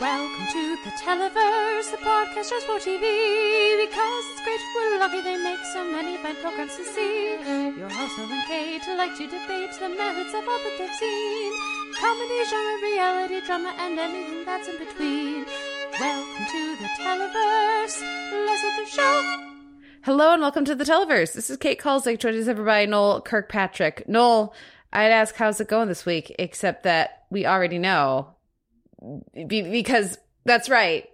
Welcome to the Televerse, the podcast just for TV. Because it's great, we're lucky they make so many fine programs to see. Your hosts Noel and Kate like to debate the merits of all that they've seen. Comedy, genre, reality, drama, and anything that's in between. Welcome to the Televerse, let's let them show. Hello and welcome to the Televerse. This is Kate Kalsick, joined as ever by Noel Kirkpatrick. Noel, I'd ask how's it going this week, except that we already know. Because that's right.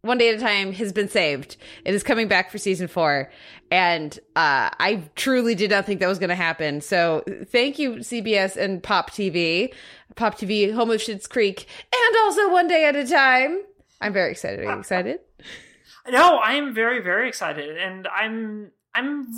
One Day at a Time has been saved. It is coming back for season 4. And I truly did not think that was going to happen. So thank you, CBS and Pop TV. Pop TV, home of Schitt's Creek, and also One Day at a Time. I'm very excited. Are you excited? No, I am very, very excited. And I'm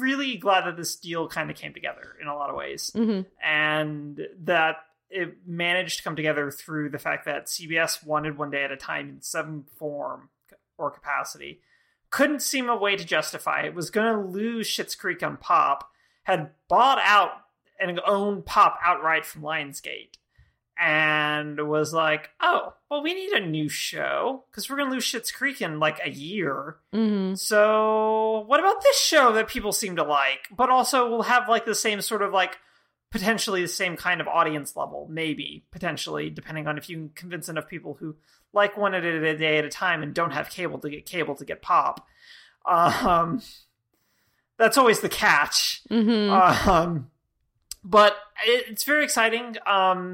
really glad that this deal kind of came together in a lot of ways. Mm-hmm. And that it managed to come together through the fact that CBS wanted One Day at a Time in some form or capacity. Couldn't seem a way to justify it. Was going to lose Schitt's Creek on Pop. Had bought out and owned Pop outright from Lionsgate. And was like, oh, well, we need a new show. Because we're going to lose Schitt's Creek in like a year. Mm-hmm. So what about this show that people seem to like? But also will have like the same sort of like potentially the same kind of audience level, maybe, potentially, depending on if you can convince enough people who like One at a Day at a Time and don't have cable to get Pop. That's always the catch. Mm-hmm. But it's very exciting.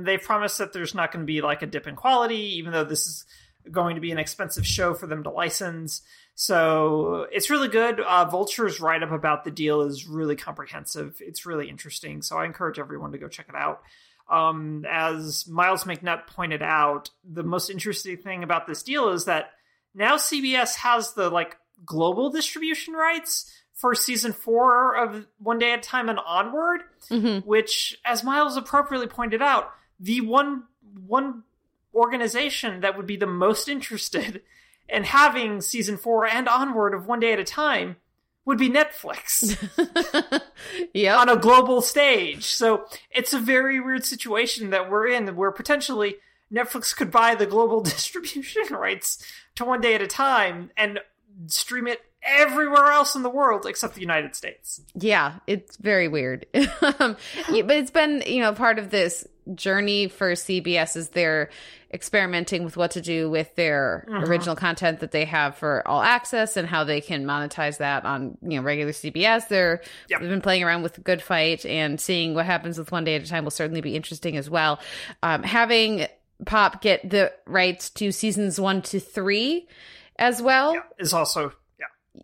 They promised that there's not going to be like a dip in quality, even though this is going to be an expensive show for them to license. So it's really good. Vulture's write-up about the deal is really comprehensive. It's really interesting. So I encourage everyone to go check it out. As Miles McNutt pointed out, the most interesting thing about this deal is that now CBS has the like global distribution rights for season 4 of One Day at a Time and onward, mm-hmm. which, as Miles appropriately pointed out, the one organization that would be the most interested and having season 4 and onward of One Day at a Time would be Netflix. Yep. On a global stage. So it's a very weird situation that we're in where potentially Netflix could buy the global distribution rights to One Day at a Time and stream it everywhere else in the world except the United States. Yeah, it's very weird. But it's been, part of this journey for CBS is they're experimenting with what to do with their mm-hmm. original content that they have for All Access and how they can monetize that on regular CBS. They've been playing around with Good Fight, and seeing what happens with One Day at a Time will certainly be interesting as well. Having Pop get the rights to seasons 1 to 3 as well is also.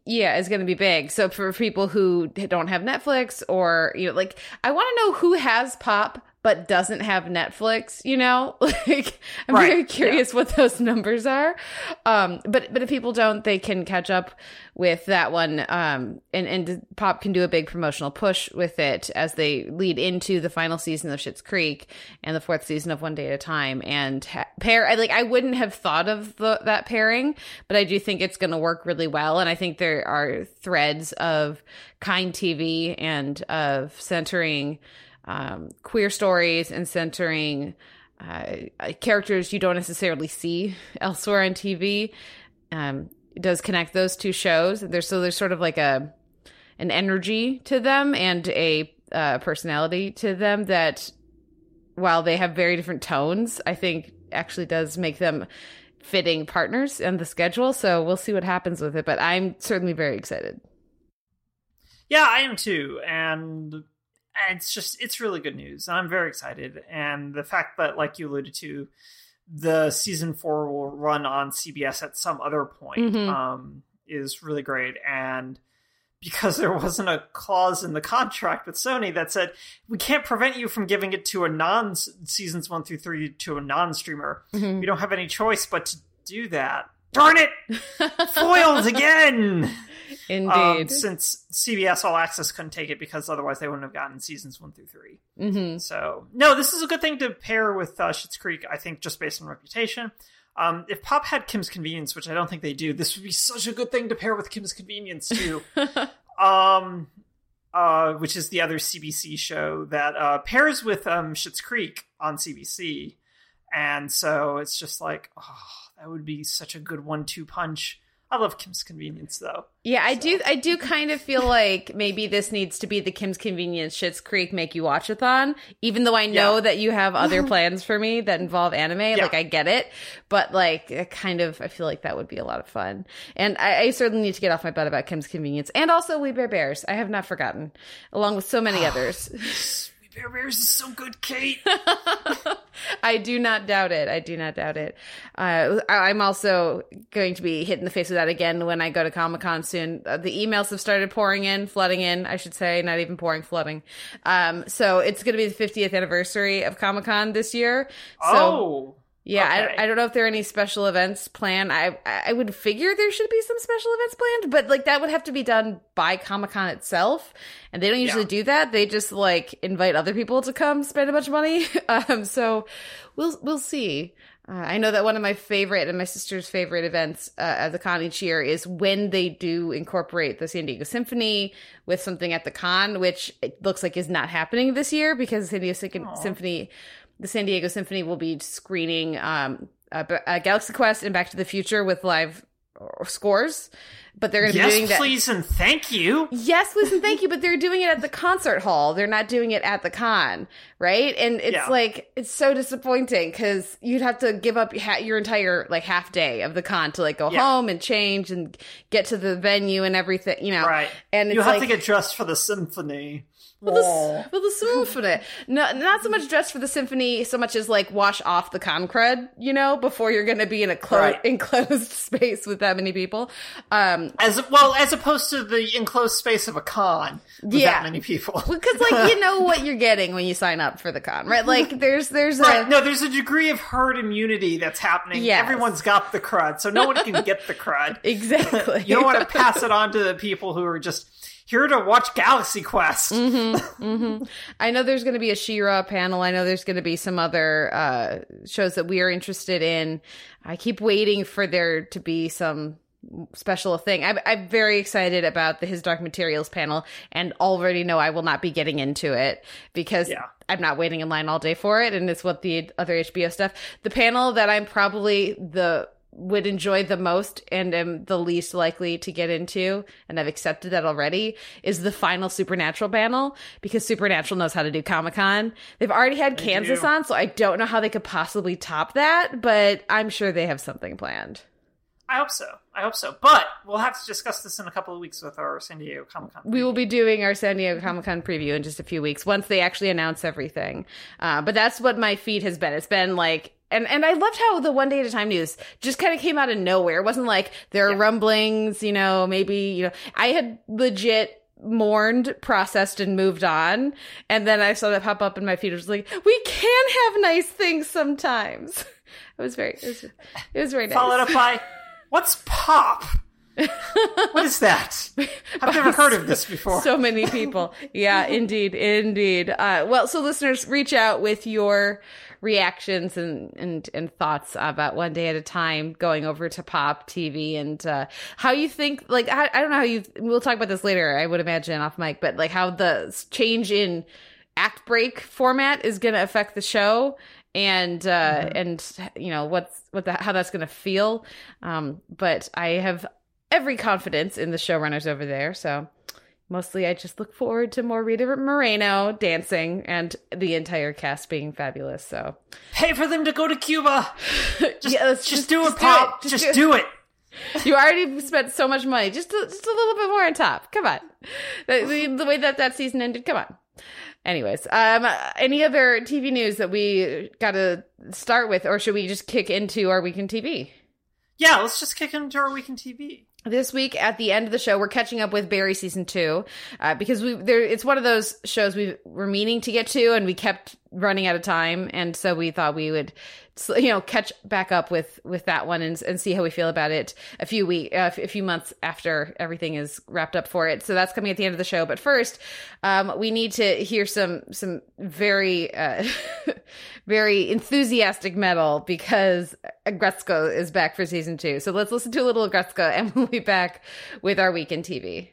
Yeah, it's going to be big. So for people who don't have Netflix or, I want to know who has Pop but doesn't have Netflix, I'm very curious what those numbers are. But if people don't, they can catch up with that one. And Pop can do a big promotional push with it as they lead into the final season of Schitt's Creek and the 4th season of One Day at a Time and pair. I wouldn't have thought of that pairing, but I do think it's going to work really well. And I think there are threads of kind TV and of centering queer stories and centering characters you don't necessarily see elsewhere on TV. It does connect those two shows. There's sort of like an energy to them and a personality to them that, while they have very different tones, I think actually does make them fitting partners in the schedule. So we'll see what happens with it, but I'm certainly very excited. Yeah, I am too. And it's really good news. I'm very excited. And the fact that, like you alluded to, the season 4 will run on CBS at some other point mm-hmm. Is really great. And because there wasn't a clause in the contract with Sony that said, we can't prevent you from giving it to a seasons 1 through 3 to a non-streamer. Mm-hmm. We don't have any choice but to do that. Darn it! Foiled again! Indeed. Since CBS All Access couldn't take it because otherwise they wouldn't have gotten seasons 1 through 3. Mm-hmm. So, no, this is a good thing to pair with Schitt's Creek, I think, just based on reputation. If Pop had Kim's Convenience, which I don't think they do, this would be such a good thing to pair with Kim's Convenience, too. Which is the other CBC show that pairs with Schitt's Creek on CBC. And so it's just like, oh, that would be such a good 1-2 punch. I love Kim's Convenience, though. Yeah, I do kind of feel like maybe this needs to be the Kim's Convenience Schitt's Creek Make You Watch-a-thon, even though I know that you have other plans for me that involve anime. Yeah. Like, I get it. But, like, it kind of, I feel like that would be a lot of fun. And I certainly need to get off my butt about Kim's Convenience. And also We Bare Bears. I have not forgotten, along with so many others. Bear Bears is so good, Kate. I do not doubt it. I'm also going to be hit in the face with that again when I go to Comic-Con soon. The emails have started flooding in. So it's going to be the 50th anniversary of Comic-Con this year. So, yeah, okay. I don't know if there are any special events planned. I would figure there should be some special events planned, but like that would have to be done by Comic-Con itself, and they don't usually do that. They just like invite other people to come spend a bunch of money. So we'll see. I know that one of my favorite and my sister's favorite events at the con each year is when they do incorporate the San Diego Symphony with something at the con, which it looks like is not happening this year because the San Diego Symphony will be screening Galaxy Quest and Back to the Future with live scores. But they're going to be doing that. Yes, please and thank you. Yes, please and thank you. But they're doing it at the concert hall. They're not doing it at the con, right? And it's like, it's so disappointing because you'd have to give up your entire like half day of the con to like go home and change and get to the venue and everything, you know. Right. And it's you have like, to get dressed for the symphony. Well, the symphony. No, not so much dressed for the symphony, so much as like wash off the con crud, you know, before you're going to be in a enclosed space with that many people. As opposed to the enclosed space of a con with that many people. Because like you know what you're getting when you sign up for the con, right? Like there's there's a degree of herd immunity that's happening. Yes. Everyone's got the crud, so no one can get the crud. Exactly. You don't want to pass it on to the people who are just here to watch Galaxy Quest. Mm-hmm, mm-hmm. I know there's going to be a She-Ra panel. I know there's going to be some other shows that we are interested in. I keep waiting for there to be some special thing. I'm very excited about the His Dark Materials panel and already know I will not be getting into it because I'm not waiting in line all day for it. And it's what the other HBO stuff. The panel that I'm probably would enjoy the most and am the least likely to get into, and I've accepted that already, is the final Supernatural panel, because Supernatural knows how to do Comic-Con. They've already had Kansas on, so I don't know how they could possibly top that, but I'm sure they have something planned. I hope so. But we'll have to discuss this in a couple of weeks with our San Diego Comic-Con preview. We will be doing our San Diego Comic-Con preview in just a few weeks, once they actually announce everything. But that's what my feed has been. It's been like... And I loved how the One Day at a Time news just kind of came out of nowhere. It wasn't like there are rumblings, you know, maybe, you know, I had legit mourned, processed, and moved on. And then I saw that pop up in my feed. It was like, we can have nice things sometimes. It was very nice. Followed up by, what's pop? What is that? I've never heard of this before. So many people. Yeah, indeed. Well, so listeners, reach out with your reactions and thoughts about One Day at a Time, going over to Pop TV, and how you think, like, I don't know how you, we'll talk about this later, I would imagine, off mic, but like how the change in act break format is going to affect the show. And and you know how that's going to feel, but I have every confidence in the showrunners over there. So mostly I just look forward to more Rita Moreno dancing and the entire cast being fabulous. So pay for them to go to Cuba. Just do it, Pop. Just do it. You already spent so much money. Just a little bit more on top. Come on. The way that season ended. Come on. Anyways, any other TV news that we got to start with, or should we just kick into our Week in TV? Yeah, let's just kick into our Week in TV. This week, at the end of the show, we're catching up with Barry Season 2, because it's one of those shows we were meaning to get to, and we kept running out of time, and so we thought we would, you know, catch back up with that one and see how we feel about it a few months after everything is wrapped up for it. So that's coming at the end of the show. But first, we need to hear some very very enthusiastic metal, because Aggretsuko is back for Season 2. So let's listen to a little Aggretsuko, and we'll be back with our Week in TV.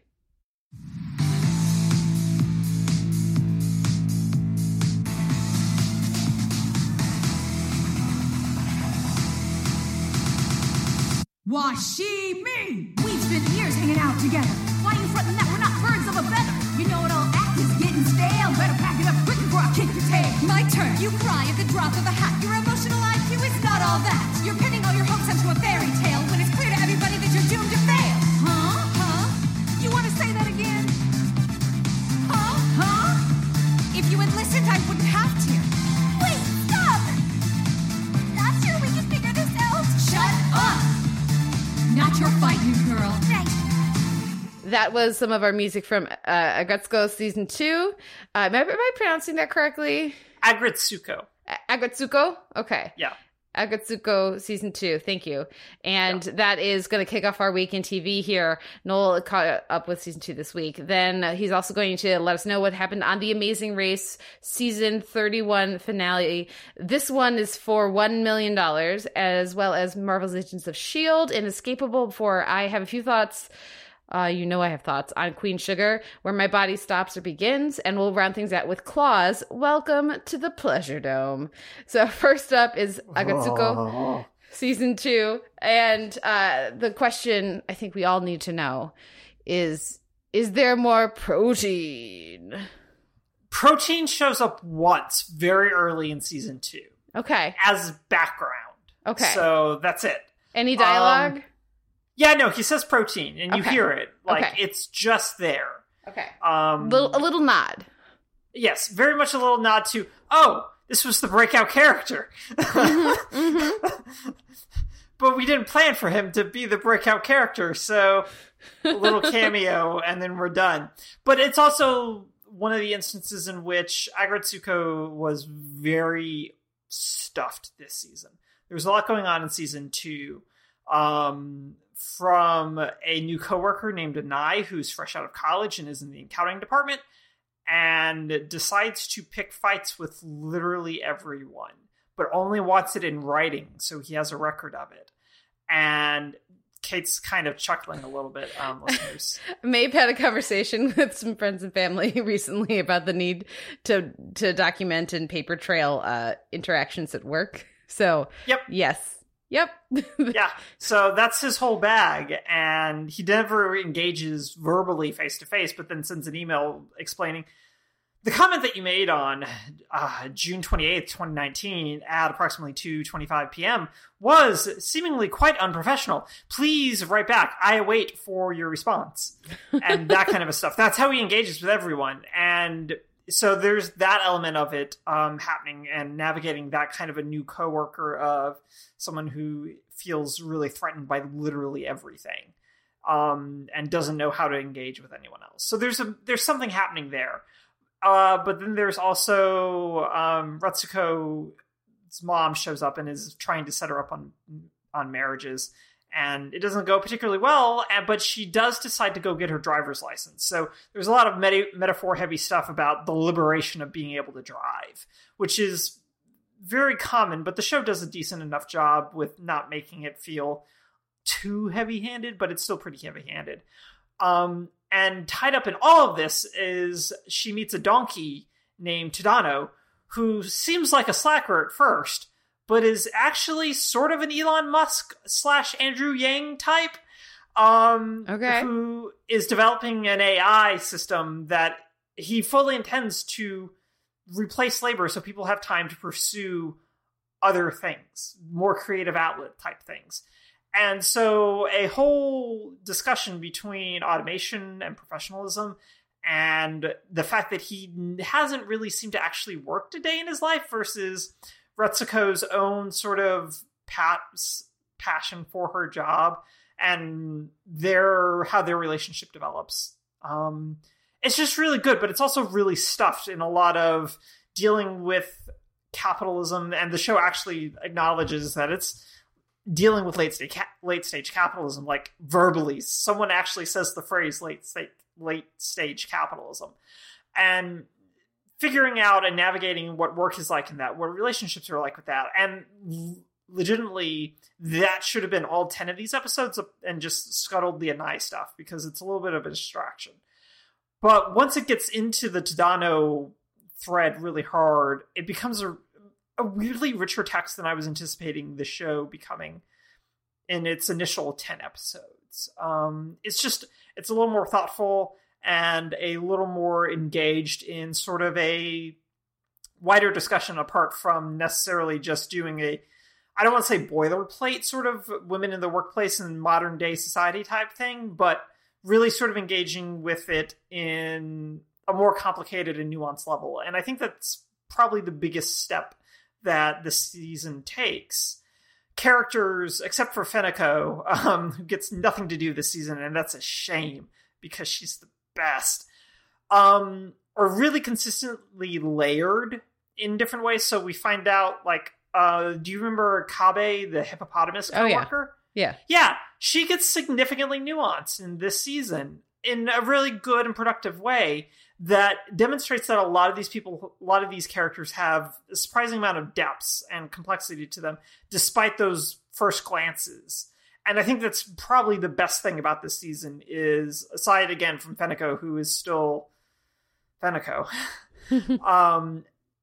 Washimi! We've spent years hanging out together. Why are you fronting that we're not birds of a feather? You know it all act is getting stale. Better pack it up quick before I kick your tail. My turn. You cry at the drop of a hat. Your emotional IQ is not all that. You're pinning all your hopes onto a fairy tale when it's clear to everybody that you're doomed to fail. Huh? Huh? You want to say that again? Huh? Huh? If you had listened, I wouldn't have to. Wait, stop! Not sure we can figure this out. Shut up! Not your fight, you girl. Right. That was some of our music from Aggretsuko Season 2. Am I pronouncing that correctly? Aggretsuko. Aggretsuko? Okay. Yeah. Aggretsuko Season 2. Thank you. And that is going to kick off our week in TV here. Noel caught up with Season 2 this week. Then he's also going to let us know what happened on The Amazing Race Season 31 finale. This one is for $1 million, as well as Marvel's Agents of S.H.I.E.L.D. and Inescapable. Before I have a few thoughts. You know I have thoughts on Queen Sugar, Where My Body Stops or Begins, and we'll round things out with Claws. Welcome to the Pleasure Dome. So first up is Aggretsuko Season 2, and the question I think we all need to know is there more protein? Protein shows up once very early in Season 2. Okay. As background. Okay. So that's it. Any dialogue? Yeah, no, he says protein, and you hear it. Like, it's just there. Okay. A little nod. Yes, very much a little nod to, oh, this was the breakout character. Mm-hmm, mm-hmm. But we didn't plan for him to be the breakout character, so a little cameo, and then we're done. But it's also one of the instances in which Aggretsuko was very stuffed this season. There was a lot going on in Season 2. From a new coworker named Anai, who's fresh out of college and is in the accounting department, and decides to pick fights with literally everyone, but only wants it in writing, so he has a record of it. And Kate's kind of chuckling a little bit, listeners. Maeve had a conversation with some friends and family recently about the need to document and paper trail interactions at work. So, yep. Yes. Yep. Yeah. So that's his whole bag. And he never engages verbally face to face, but then sends an email explaining the comment that you made on June 28th, 2019 at approximately 2:25 p.m. was seemingly quite unprofessional. Please write back. I await for your response. And that kind of stuff. That's how he engages with everyone. And so there's that element of it happening and navigating that kind of a new coworker of someone who feels really threatened by literally everything and doesn't know how to engage with anyone else. So there's something happening there. But then there's also Retsuko's mom shows up and is trying to set her up on marriages. And it doesn't go particularly well, but she does decide to go get her driver's license. So there's a lot of metaphor-heavy stuff about the liberation of being able to drive, which is very common, but the show does a decent enough job with not making it feel too heavy-handed, but it's still pretty heavy-handed. And tied up in all of this is she meets a donkey named Tadano, who seems like a slacker at first, but is actually sort of an Elon Musk / Andrew Yang type, who is developing an AI system that he fully intends to replace labor so people have time to pursue other things, more creative outlet type things. And so a whole discussion between automation and professionalism and the fact that he hasn't really seemed to actually work a day in his life versus Retsuko's own sort of passion for her job and how their relationship develops. It's just really good, but it's also really stuffed in a lot of dealing with capitalism. And the show actually acknowledges that it's dealing with late stage capitalism, like verbally. Someone actually says the phrase late stage capitalism. And figuring out and navigating what work is like in that, what relationships are like with that. And legitimately, that should have been all 10 of these episodes and just scuttled the Anai stuff because it's a little bit of a distraction. But once it gets into the Tadano thread really hard, it becomes a weirdly richer text than I was anticipating the show becoming in its initial 10 episodes. It's a little more thoughtful and a little more engaged in sort of a wider discussion apart from necessarily just doing a, I don't want to say boilerplate sort of women in the workplace and modern day society type thing, but really sort of engaging with it in a more complicated and nuanced level. And I think that's probably the biggest step that this season takes. Characters, except for Fenneco, who gets nothing to do this season, and that's a shame because she's the best, are really consistently layered in different ways. So we find out, like, do you remember Kabe, the hippopotamus coworker? Yeah. She gets significantly nuanced in this season in a really good and productive way that demonstrates that a lot of these characters have a surprising amount of depths and complexity to them, despite those first glances. And I think that's probably the best thing about this season is, aside again from Fenneco, who is still Fenneco,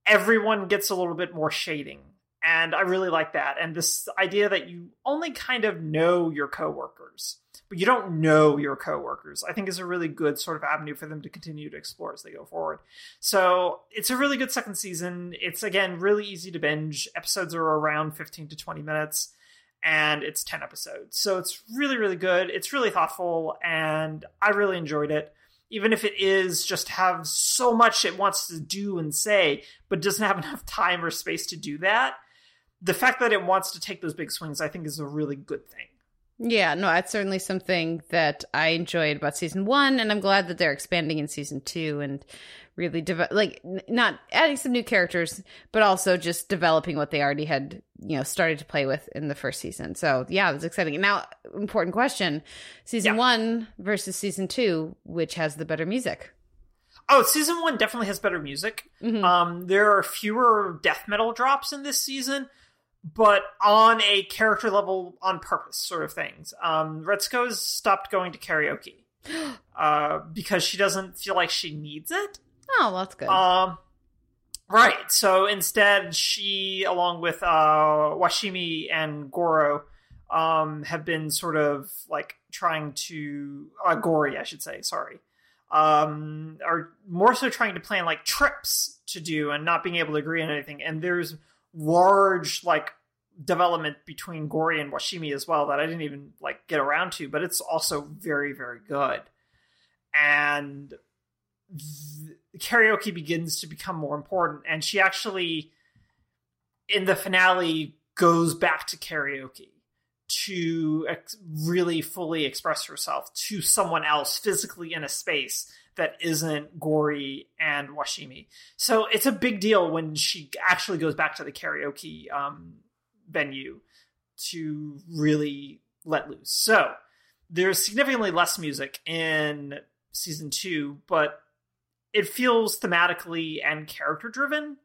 everyone gets a little bit more shading. And I really like that. And this idea that you only kind of know your coworkers, but you don't know your coworkers, I think is a really good sort of avenue for them to continue to explore as they go forward. So it's a really good second season. It's, again, really easy to binge. Episodes are around 15 to 20 minutes, and it's 10 episodes. So it's really, really good. It's really thoughtful, and I really enjoyed it. Even if it is just have so much it wants to do and say, but doesn't have enough time or space to do that, the fact that it wants to take those big swings, I think, is a really good thing. Yeah, no, that's certainly something that I enjoyed about season one, and I'm glad that they're expanding in season two and really not adding some new characters, but also just developing what they already had, started to play with in the first season. So yeah, it was exciting. Now, important question: season one versus season two, which has the better music? Oh, season one definitely has better music. Mm-hmm. There are fewer death metal drops in this season, but on a character level, on purpose sort of things. Retsuko's stopped going to karaoke because she doesn't feel like she needs it. Oh, that's good. Right. So instead, she, along with Washimi and Goro, have been sort of like trying to... Gori, I should say. Sorry. Are more so trying to plan like trips to do and not being able to agree on anything. And there's large like development between Gori and Washimi as well that I didn't even like get around to, but it's also very, very good. And karaoke begins to become more important, and she actually in the finale goes back to karaoke to really fully express herself to someone else physically in a space that isn't Gori and Washimi. So it's a big deal when she actually goes back to the karaoke venue to really let loose. So there's significantly less music in season two, but it feels thematically and character driven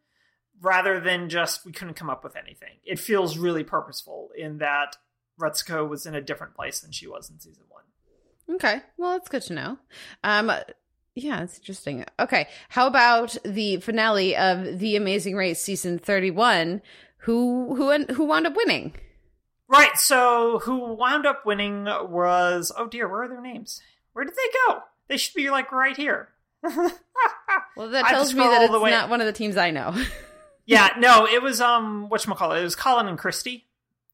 rather than just, we couldn't come up with anything. It feels really purposeful in that Retsuko was in a different place than she was in season one. Okay. Well, that's good to know. Yeah, that's interesting. Okay. How about the finale of The Amazing Race season 31? Who wound up winning? Right. So who wound up winning was, oh dear, where are their names? Where did they go? They should be like right here. Well, that tells me that it's not one of the teams I know. Yeah, no, it was, whatchamacallit, it was Colin and Christy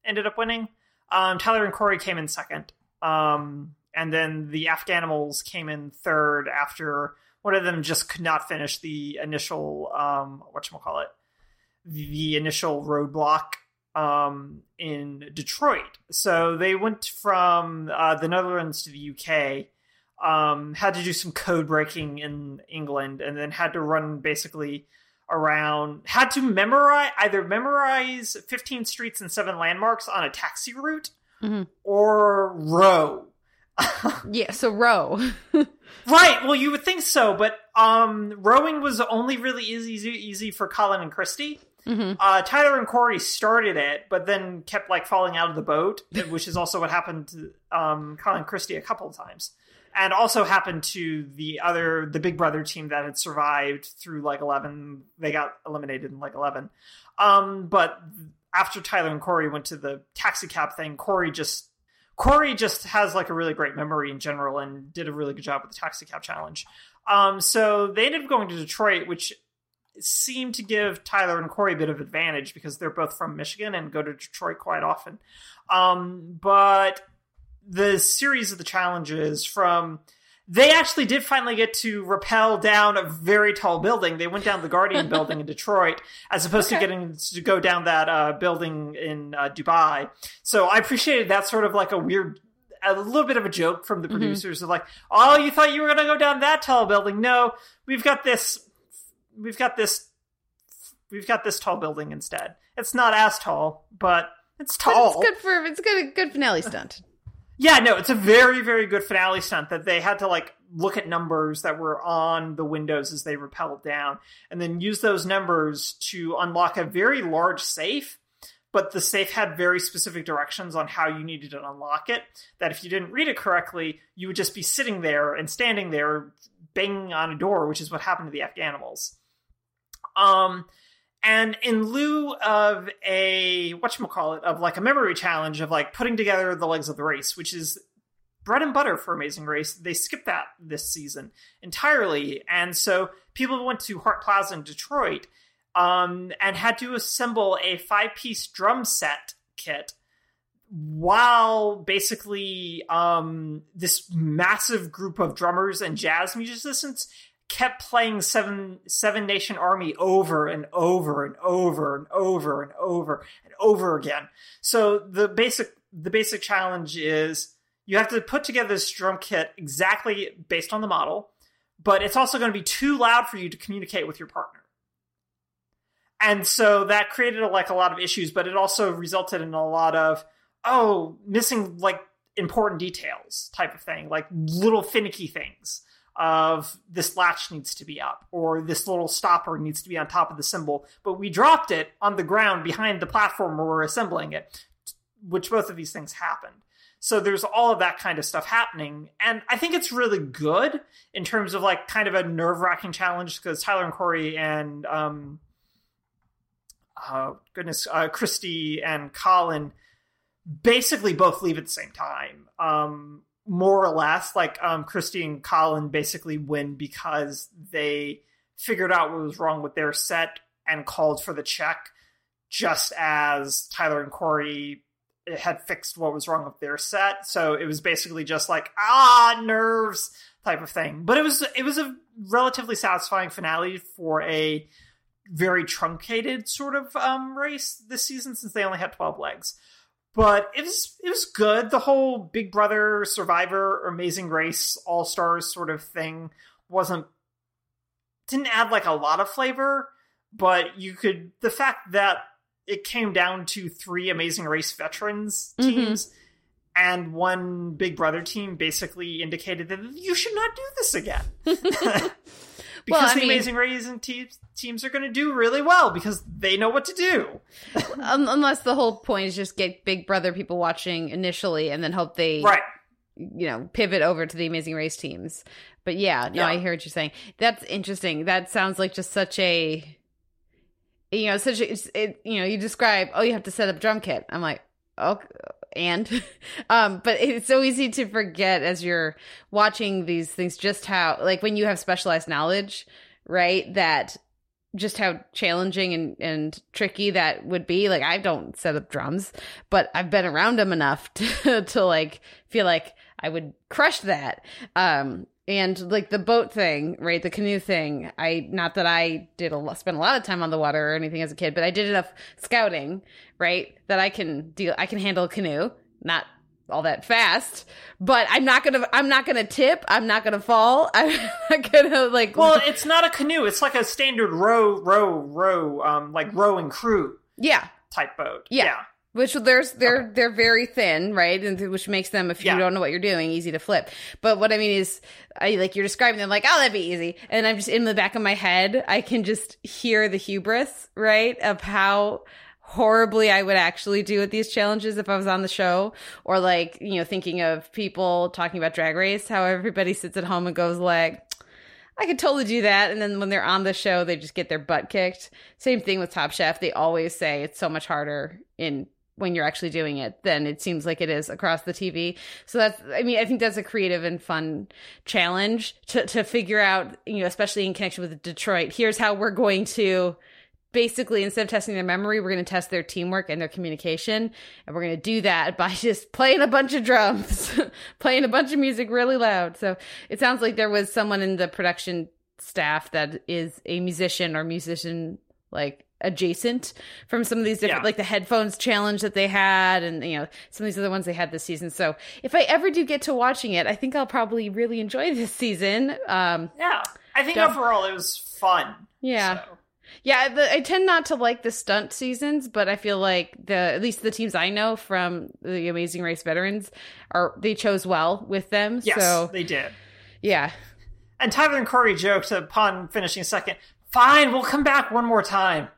ended up winning. Tyler and Corey came in second. And then the Afghanimals came in third after one of them just could not finish the initial, the initial roadblock in Detroit. So they went from the Netherlands to the UK, had to do some code breaking in England, and then had to run basically around, had to memorize 15 streets and 7 landmarks on a taxi route, mm-hmm. or row. Yeah, so row. Right, well, you would think so, but rowing was only really easy for Colin and Christy. Mm-hmm. Tyler and Corey started it, but then kept like falling out of the boat, which is also what happened to Colin and Christy a couple of times. And also happened to the Big Brother team that had survived through like 11. They got eliminated in like 11. But after Tyler and Corey went to the taxi cab thing, Corey just Corey just has like a really great memory in general and did a really good job with the Taxi Cab Challenge. So they ended up going to Detroit, which seemed to give Tyler and Corey a bit of advantage because they're both from Michigan and go to Detroit quite often. But the series of the challenges from... They actually did finally get to rappel down a very tall building. They went down the Guardian building in Detroit, as opposed to getting to go down that building in Dubai. So I appreciated that sort of like a weird, a little bit of a joke from the producers of like, oh, you thought you were going to go down that tall building? No, we've got this tall building instead. It's not as tall, but it's tall. But it's good finale stunt. Yeah, no, it's a very, very good finale stunt that they had to, like, look at numbers that were on the windows as they rappelled down and then use those numbers to unlock a very large safe, but the safe had very specific directions on how you needed to unlock it, that if you didn't read it correctly, you would just be sitting there and standing there banging on a door, which is what happened to the Afghanimals. And in lieu of a, whatchamacallit, of like a memory challenge of like putting together the legs of the race, which is bread and butter for Amazing Race, they skipped that this season entirely. And so people went to Hart Plaza in Detroit and had to assemble a 5-piece drum set kit while basically this massive group of drummers and jazz musicians kept playing Seven Nation Army over and over and over and over and over and over again. So the basic challenge is you have to put together this drum kit exactly based on the model, but it's also going to be too loud for you to communicate with your partner. And so that created like a lot of issues, but it also resulted in a lot of, missing like important details type of thing, like little finicky things. Of this latch needs to be up, or this little stopper needs to be on top of the cymbal, but we dropped it on the ground behind the platform where we're assembling it, which both of these things happened. So there's all of that kind of stuff happening, and I think it's really good in terms of like kind of a nerve-wracking challenge because Tyler and Corey and Christy and Colin basically both leave at the same time. More or less, like Christy and Colin basically win because they figured out what was wrong with their set and called for the check, just as Tyler and Corey had fixed what was wrong with their set. So it was basically just like, nerves type of thing. But it was a relatively satisfying finale for a very truncated sort of race this season since they only had 12 legs. But it was good. The whole Big Brother, Survivor, Amazing Race, All Stars sort of thing didn't add like a lot of flavor, but the fact that it came down to 3 Amazing Race veterans teams and 1 Big Brother team basically indicated that you should not do this again. Because Amazing Race teams are going to do really well because they know what to do. Unless the whole point is just get Big Brother people watching initially and then hope they, pivot over to the Amazing Race teams. But I hear what you're saying. That's interesting. That sounds like just such a, you describe, you have to set up drum kit. I'm like, okay. And but it's so easy to forget as you're watching these things just how, like, when you have specialized knowledge, right, that just how challenging and tricky that would be. Like, I don't set up drums, but I've been around them enough to like feel like I would crush that. And like the boat thing, right? The canoe thing. Not that I spent a lot of time on the water or anything as a kid, but I did enough scouting, right? That I can handle a canoe, not all that fast, but I'm not gonna tip. I'm not gonna fall. I'm not gonna like. Well, it's not a canoe. It's like a standard like rowing crew. Yeah. Type boat. Yeah. Which they're very thin, right? And which makes them, if you don't know what you're doing, easy to flip. But what I mean is, you're describing them like, that'd be easy. And I'm just in the back of my head, I can just hear the hubris, right? Of how horribly I would actually do at these challenges if I was on the show. Or like, thinking of people talking about Drag Race, how everybody sits at home and goes like, I could totally do that. And then when they're on the show, they just get their butt kicked. Same thing with Top Chef. They always say it's so much harder in when you're actually doing it than it seems like it is across the TV. So that's, I mean, I think that's a creative and fun challenge to figure out, you know, especially in connection with Detroit. Here's how we're going to basically, instead of testing their memory, we're going to test their teamwork and their communication. And we're going to do that by just playing a bunch of drums, playing a bunch of music really loud. So it sounds like there was someone in the production staff that is a musician or musician like adjacent from some of these different, like the headphones challenge that they had, and you know, some of these other ones they had this season. So if I ever do get to watching it, I think I'll probably really enjoy this season. I think overall it was fun. I tend not to like the stunt seasons, but I feel like at least the teams I know from the Amazing Race veterans they chose well with them. Yes, so they did. Yeah. And Tyler and Corey joked upon finishing second, "Fine, we'll come back one more time."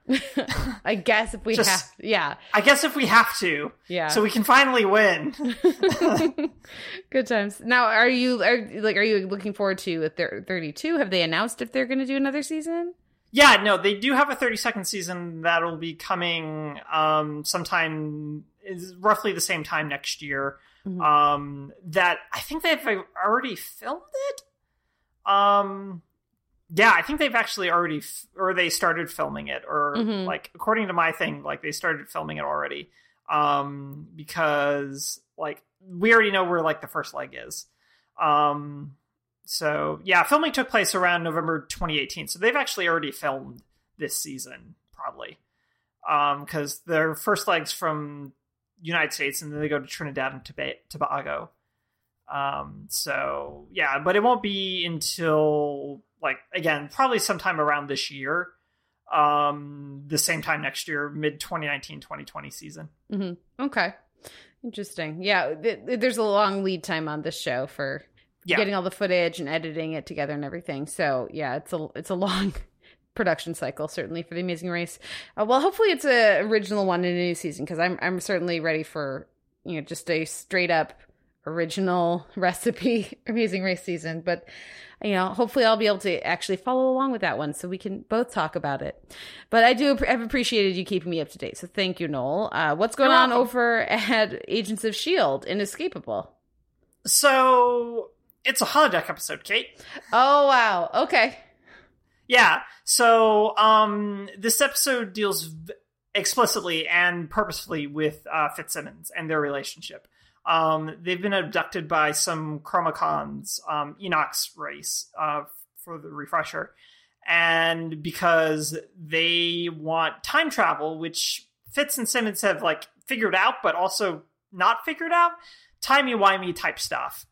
I guess if we have to. Yeah. I guess if we have to. Yeah. So we can finally win. Good times. Now, are you looking forward to a 32? Have they announced if they're going to do another season? Yeah, no, they do have a 32nd season that'll be coming sometime roughly the same time next year. Mm-hmm. That I think they've already filmed it. Yeah, I think they've actually already, or they started filming it, or like, according to my thing, like they started filming it already, because like we already know where like the first leg is. So yeah, filming took place around November 2018. So they've actually already filmed this season probably, because their first leg's from United States and then they go to Trinidad and Tobago. So yeah, but it won't be until, like, again, probably sometime around this year, the same time next year, mid-2019, 2020 season. Mm-hmm. Okay. Interesting. Yeah, there's a long lead time on this show for getting all the footage and editing it together and everything. So, yeah, it's a long production cycle, certainly, for The Amazing Race. Well, hopefully it's an original one in a new season, because I'm certainly ready for, you know, just a straight-up original recipe Amazing Race season. But, you know, hopefully I'll be able to actually follow along with that one so we can both talk about it. But I've appreciated you keeping me up to date. So thank you, Noel. What's going on over at Agents of S.H.I.E.L.D., Inescapable? So it's a holodeck episode, Kate. Oh, wow. Okay. Yeah. So this episode deals explicitly and purposefully with Fitzsimmons and their relationship. They've been abducted by some Chromacons, Enoch's race, for the refresher. And because they want time travel, which Fitz and Simmons have like figured out, but also not figured out, timey-wimey type stuff.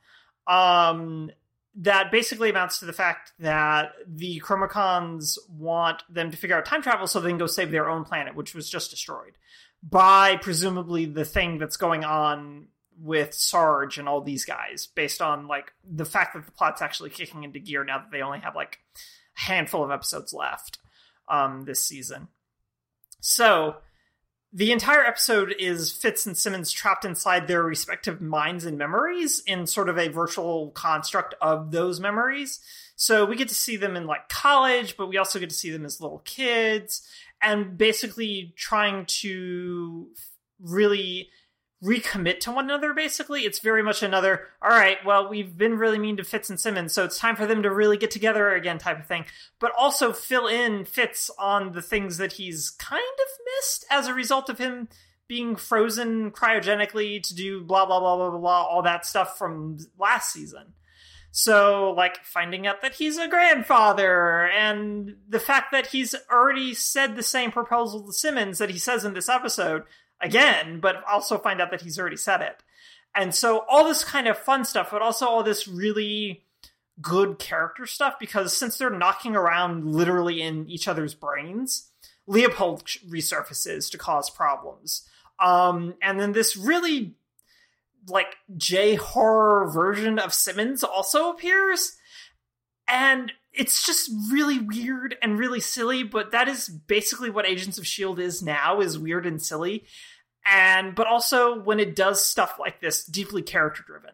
That basically amounts to the fact that the Chromacons want them to figure out time travel so they can go save their own planet, which was just destroyed by presumably the thing that's going on with Sarge and all these guys, based on like the fact that the plot's actually kicking into gear now that they only have like a handful of episodes left this season. So the entire episode is Fitz and Simmons trapped inside their respective minds and memories in sort of a virtual construct of those memories. So we get to see them in like college, but we also get to see them as little kids, and basically trying to really recommit to one another. Basically, it's very much another, all right, well, we've been really mean to Fitz and Simmons, so it's time for them to really get together again type of thing, but also fill in Fitz on the things that he's kind of missed as a result of him being frozen cryogenically to do blah blah blah blah blah, all that stuff from last season. So like finding out that he's a grandfather, and the fact that he's already said the same proposal to Simmons that he says in this episode again, but also find out that he's already said it. And so all this kind of fun stuff, but also all this really good character stuff, because since they're knocking around literally in each other's brains, Leopold resurfaces to cause problems. And then this really like J-horror version of Simmons also appears. And it's just really weird and really silly, but that is basically what Agents of S.H.I.E.L.D. is now, is weird and silly. But also, when it does stuff like this, deeply character-driven.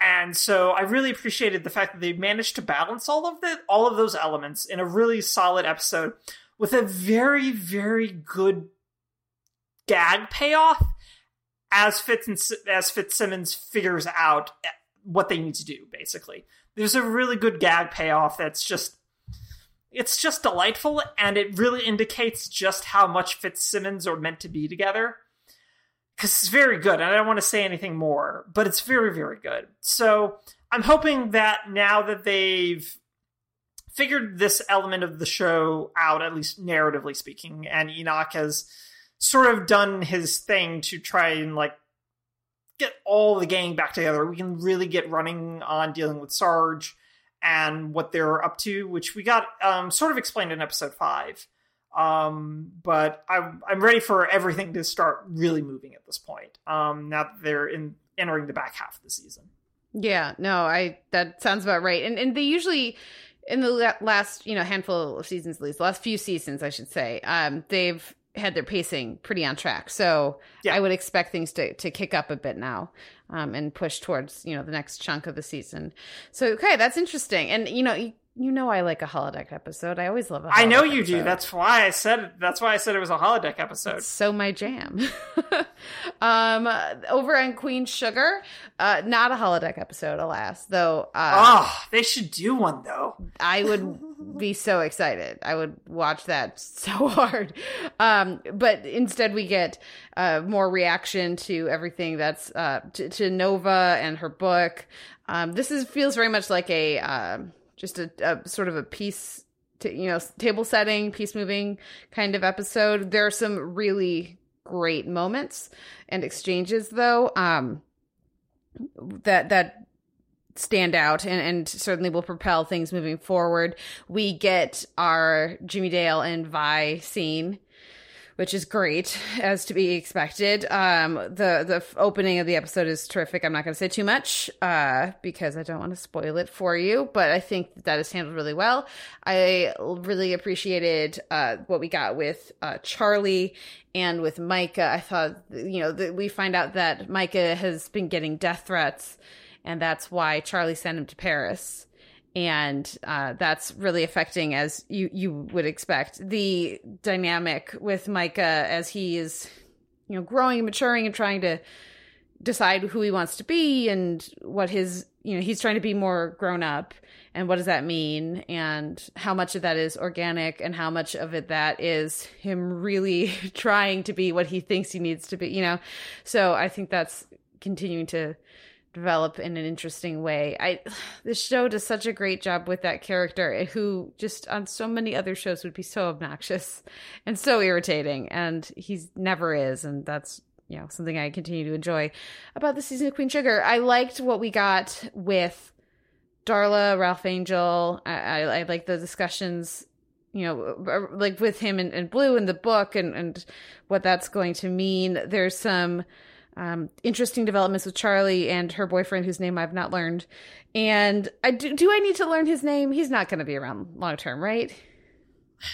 And so I really appreciated the fact that they managed to balance all of those elements in a really solid episode with a very, very good gag payoff as Fitzsimmons figures out what they need to do, basically. There's a really good gag payoff that's just, it's just delightful, and it really indicates just how much Fitzsimmons are meant to be together. Because it's very good, and I don't want to say anything more, but it's very, very good. So I'm hoping that now that they've figured this element of the show out, at least narratively speaking, and Enoch has sort of done his thing to try and, like, get all the gang back together, we can really get running on dealing with Sarge and what they're up to, which we got sort of explained in episode 5. But I'm ready for everything to start really moving at this point, now that they're entering the back half of the season. Yeah, no, that sounds about right. And they usually, in the last, handful of seasons, at least the last few seasons, I should say, they've had their pacing pretty on track. So yeah. I would expect things to kick up a bit now, and push towards, the next chunk of the season. So, okay, that's interesting. And, I like a holodeck episode. I always love a holodeck episode. I know you do. That's why I said it was a holodeck episode. It's so my jam. Over on Queen Sugar, not a holodeck episode, alas. Though. They should do one, though. I would be so excited. I would watch that so hard. But instead we get more reaction to everything that's to Nova and her book. This feels very much like a... just a sort of a piece, table setting, piece moving kind of episode. There are some really great moments and exchanges, though, that stand out and certainly will propel things moving forward. We get our Jimmy Dale and Vi scene, which is great, as to be expected. The opening of the episode is terrific. I'm not going to say too much because I don't want to spoil it for you, but I think that is handled really well. I really appreciated what we got with Charlie and with Micah. I thought, we find out that Micah has been getting death threats, and that's why Charlie sent him to Paris. And that's really affecting, as you would expect, the dynamic with Micah as he is, growing and maturing and trying to decide who he wants to be and what his, he's trying to be more grown up. And what does that mean? And how much of that is organic and how much of it that is him really trying to be what he thinks he needs to be, So I think that's continuing to develop in an interesting way. This show does such a great job with that character, who just on so many other shows would be so obnoxious and so irritating, and he's never is, and that's something I continue to enjoy about the season of Queen Sugar. I liked what we got with Darla, Ralph Angel. I like the discussions, like with him and Blue in the book and what that's going to mean. There's some interesting developments with Charlie and her boyfriend, whose name I've not learned. And do I need to learn his name? He's not going to be around long term, right?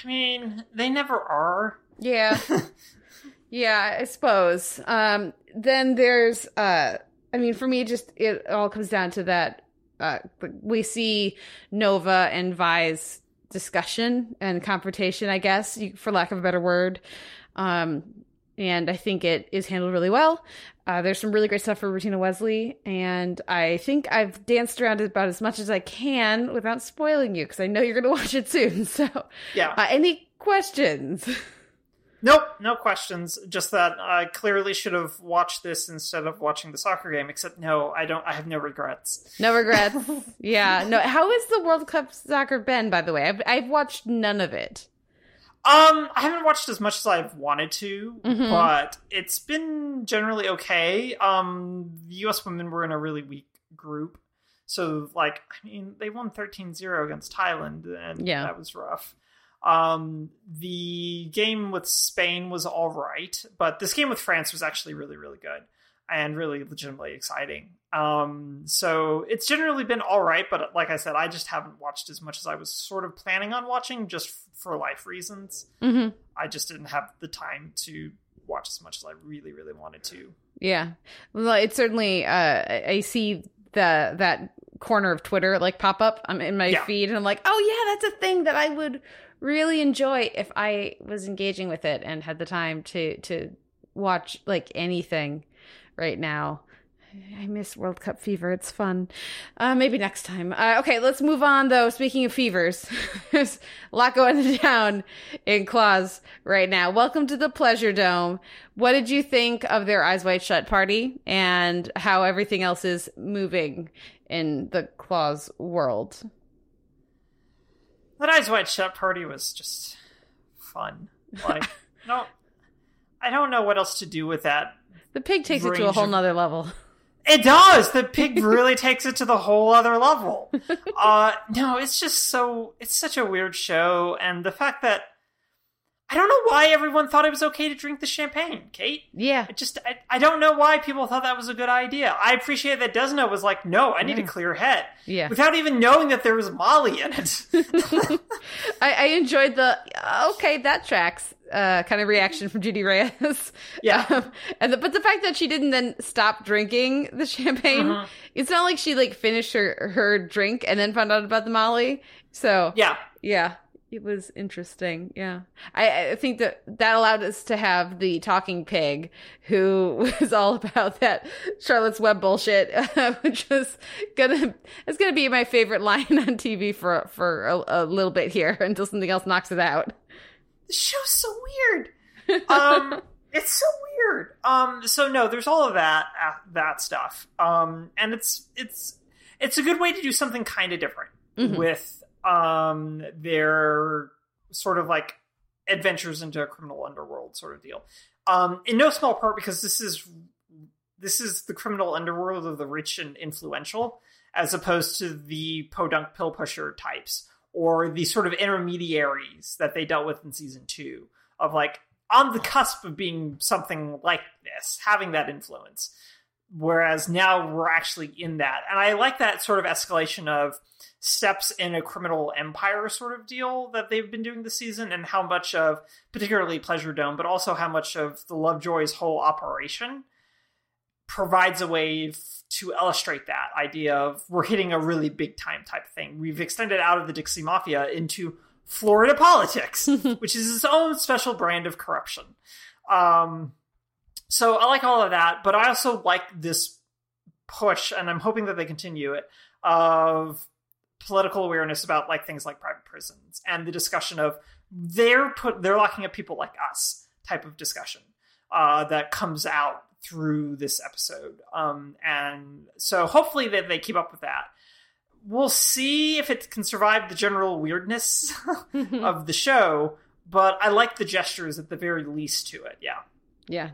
I mean, they never are. Yeah. Yeah, I suppose. Then there's, for me, just it all comes down to that. We see Nova and Vi's discussion and confrontation, I guess, for lack of a better word. And I think it is handled really well. There's some really great stuff for Rutina Wesley. And I think I've danced around about as much as I can without spoiling you, because I know you're going to watch it soon. So yeah. Any questions? Nope, no questions. Just that I clearly should have watched this instead of watching the soccer game, except no, I don't. I have no regrets. No regrets. Yeah. No. How has the World Cup soccer been, by the way? I've watched none of it. I haven't watched as much as I've wanted to, but it's been generally okay. The U.S. women were in a really weak group. So, they won 13-0 against Thailand, and that was rough. The game with Spain was all right, but this game with France was actually really, really good and really legitimately exciting. So it's generally been all right, but like I said, I just haven't watched as much as I was sort of planning on watching, just for life reasons. I just didn't have the time to watch as much as I really, really wanted to. Yeah. Well, it's certainly, I see that corner of Twitter, pop up in my feed, and I'm like, oh yeah, that's a thing that I would really enjoy if I was engaging with it and had the time to watch anything right now. I miss World Cup fever. It's fun. Maybe next time. Okay, let's move on, though. Speaking of fevers, there's a lot going down in Claws right now. Welcome to the Pleasure Dome. What did you think of their Eyes Wide Shut party and how everything else is moving in the Claws world? That Eyes Wide Shut party was just fun. Like, no, I don't know what else to do with that. The pig takes it to a whole nother level. It does. The pig really takes it to the whole other level. No, it's just so... It's such a weird show. And the fact that... I don't know why everyone thought it was okay to drink the champagne, Kate. Yeah. I don't know why people thought that was a good idea. I appreciate that Desna was like, no, I need a clear head. Yeah. Without even knowing that there was Molly in it. I enjoyed the, okay, that tracks kind of reaction from Judy Reyes. Yeah. But the fact that she didn't then stop drinking the champagne, it's not like she like finished her drink and then found out about the Molly. So. Yeah. Yeah. It was interesting, yeah. I think that allowed us to have the talking pig, who was all about that Charlotte's Web bullshit, which is gonna be my favorite line on TV for a little bit here until something else knocks it out. The show's so weird. It's so weird. So no, there's all of that stuff. And it's a good way to do something kind of different with. Their sort of like adventures into a criminal underworld sort of deal. In no small part because this is the criminal underworld of the rich and influential, as opposed to the podunk pill pusher types or the sort of intermediaries that they dealt with in season 2 of like on the cusp of being something like this, having that influence. Whereas now we're actually in that. And I like that sort of escalation of steps in a criminal empire sort of deal that they've been doing this season, and how much of particularly Pleasure Dome, but also how much of the Lovejoy's whole operation provides a way to illustrate that idea of we're hitting a really big time type thing. We've extended out of the Dixie Mafia into Florida politics, which is its own special brand of corruption. So I like all of that, but I also like this push, and I'm hoping that they continue it, of political awareness about like things like private prisons and the discussion of they're locking up people like us type of discussion that comes out through this episode. And so hopefully that they keep up with that. We'll see if it can survive the general weirdness of the show, but I like the gestures at the very least to it. Yeah. Yeah.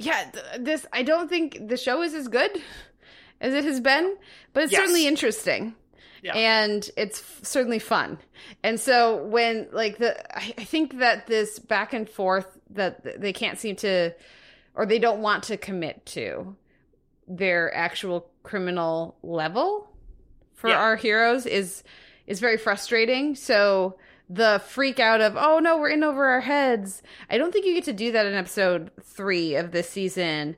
Yeah, this, I don't think the show is as good as it has been, but it's certainly interesting. Yeah. And it's certainly fun. And so when, like, I think that this back and forth that they can't seem to, or they don't want to commit to their actual criminal level for our heroes is very frustrating. So the freak out of, oh no, we're in over our heads. I don't think you get to do that in episode 3 of this season,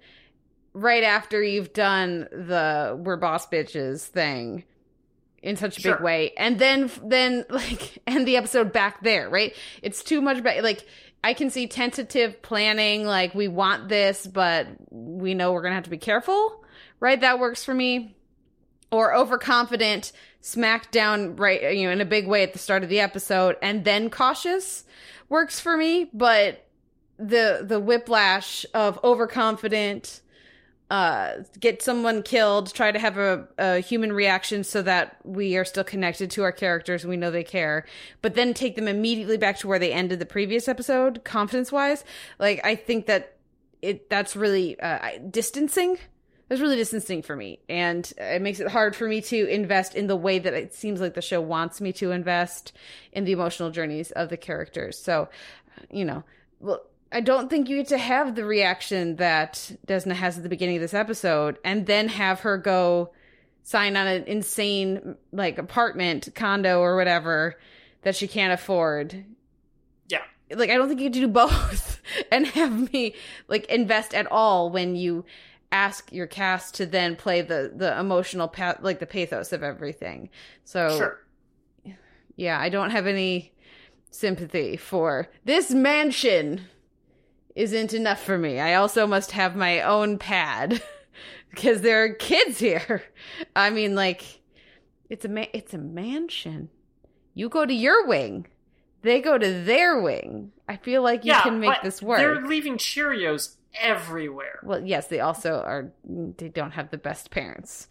right after you've done the we're boss bitches thing in such a big way. And then like end the episode back there, right? It's too much back. Like I can see tentative planning, like we want this, but we know we're gonna have to be careful, right? That works for me. Or overconfident, smack down, right, you know, in a big way at the start of the episode, and then cautious works for me. But the whiplash of overconfident, get someone killed, try to have a human reaction so that we are still connected to our characters and we know they care, but then take them immediately back to where they ended the previous episode, confidence-wise. Like, I think that that's really distancing. It's really distancing for me, and it makes it hard for me to invest in the way that it seems like the show wants me to invest in the emotional journeys of the characters. So, you know, well, I don't think you get to have the reaction that Desna has at the beginning of this episode and then have her go sign on an insane, like, apartment, condo, or whatever that she can't afford. Yeah. Like, I don't think you get to do both and have me, like, invest at all when you ask your cast to then play the emotional like the pathos of everything. So yeah, I don't have any sympathy for this mansion isn't enough for me. I also must have my own pad because there are kids here. I mean, like, it's a mansion. You go to your wing. They go to their wing. I feel like you can make this work. They're leaving Cheerios everywhere. Well, yes, they also are. They don't have the best parents.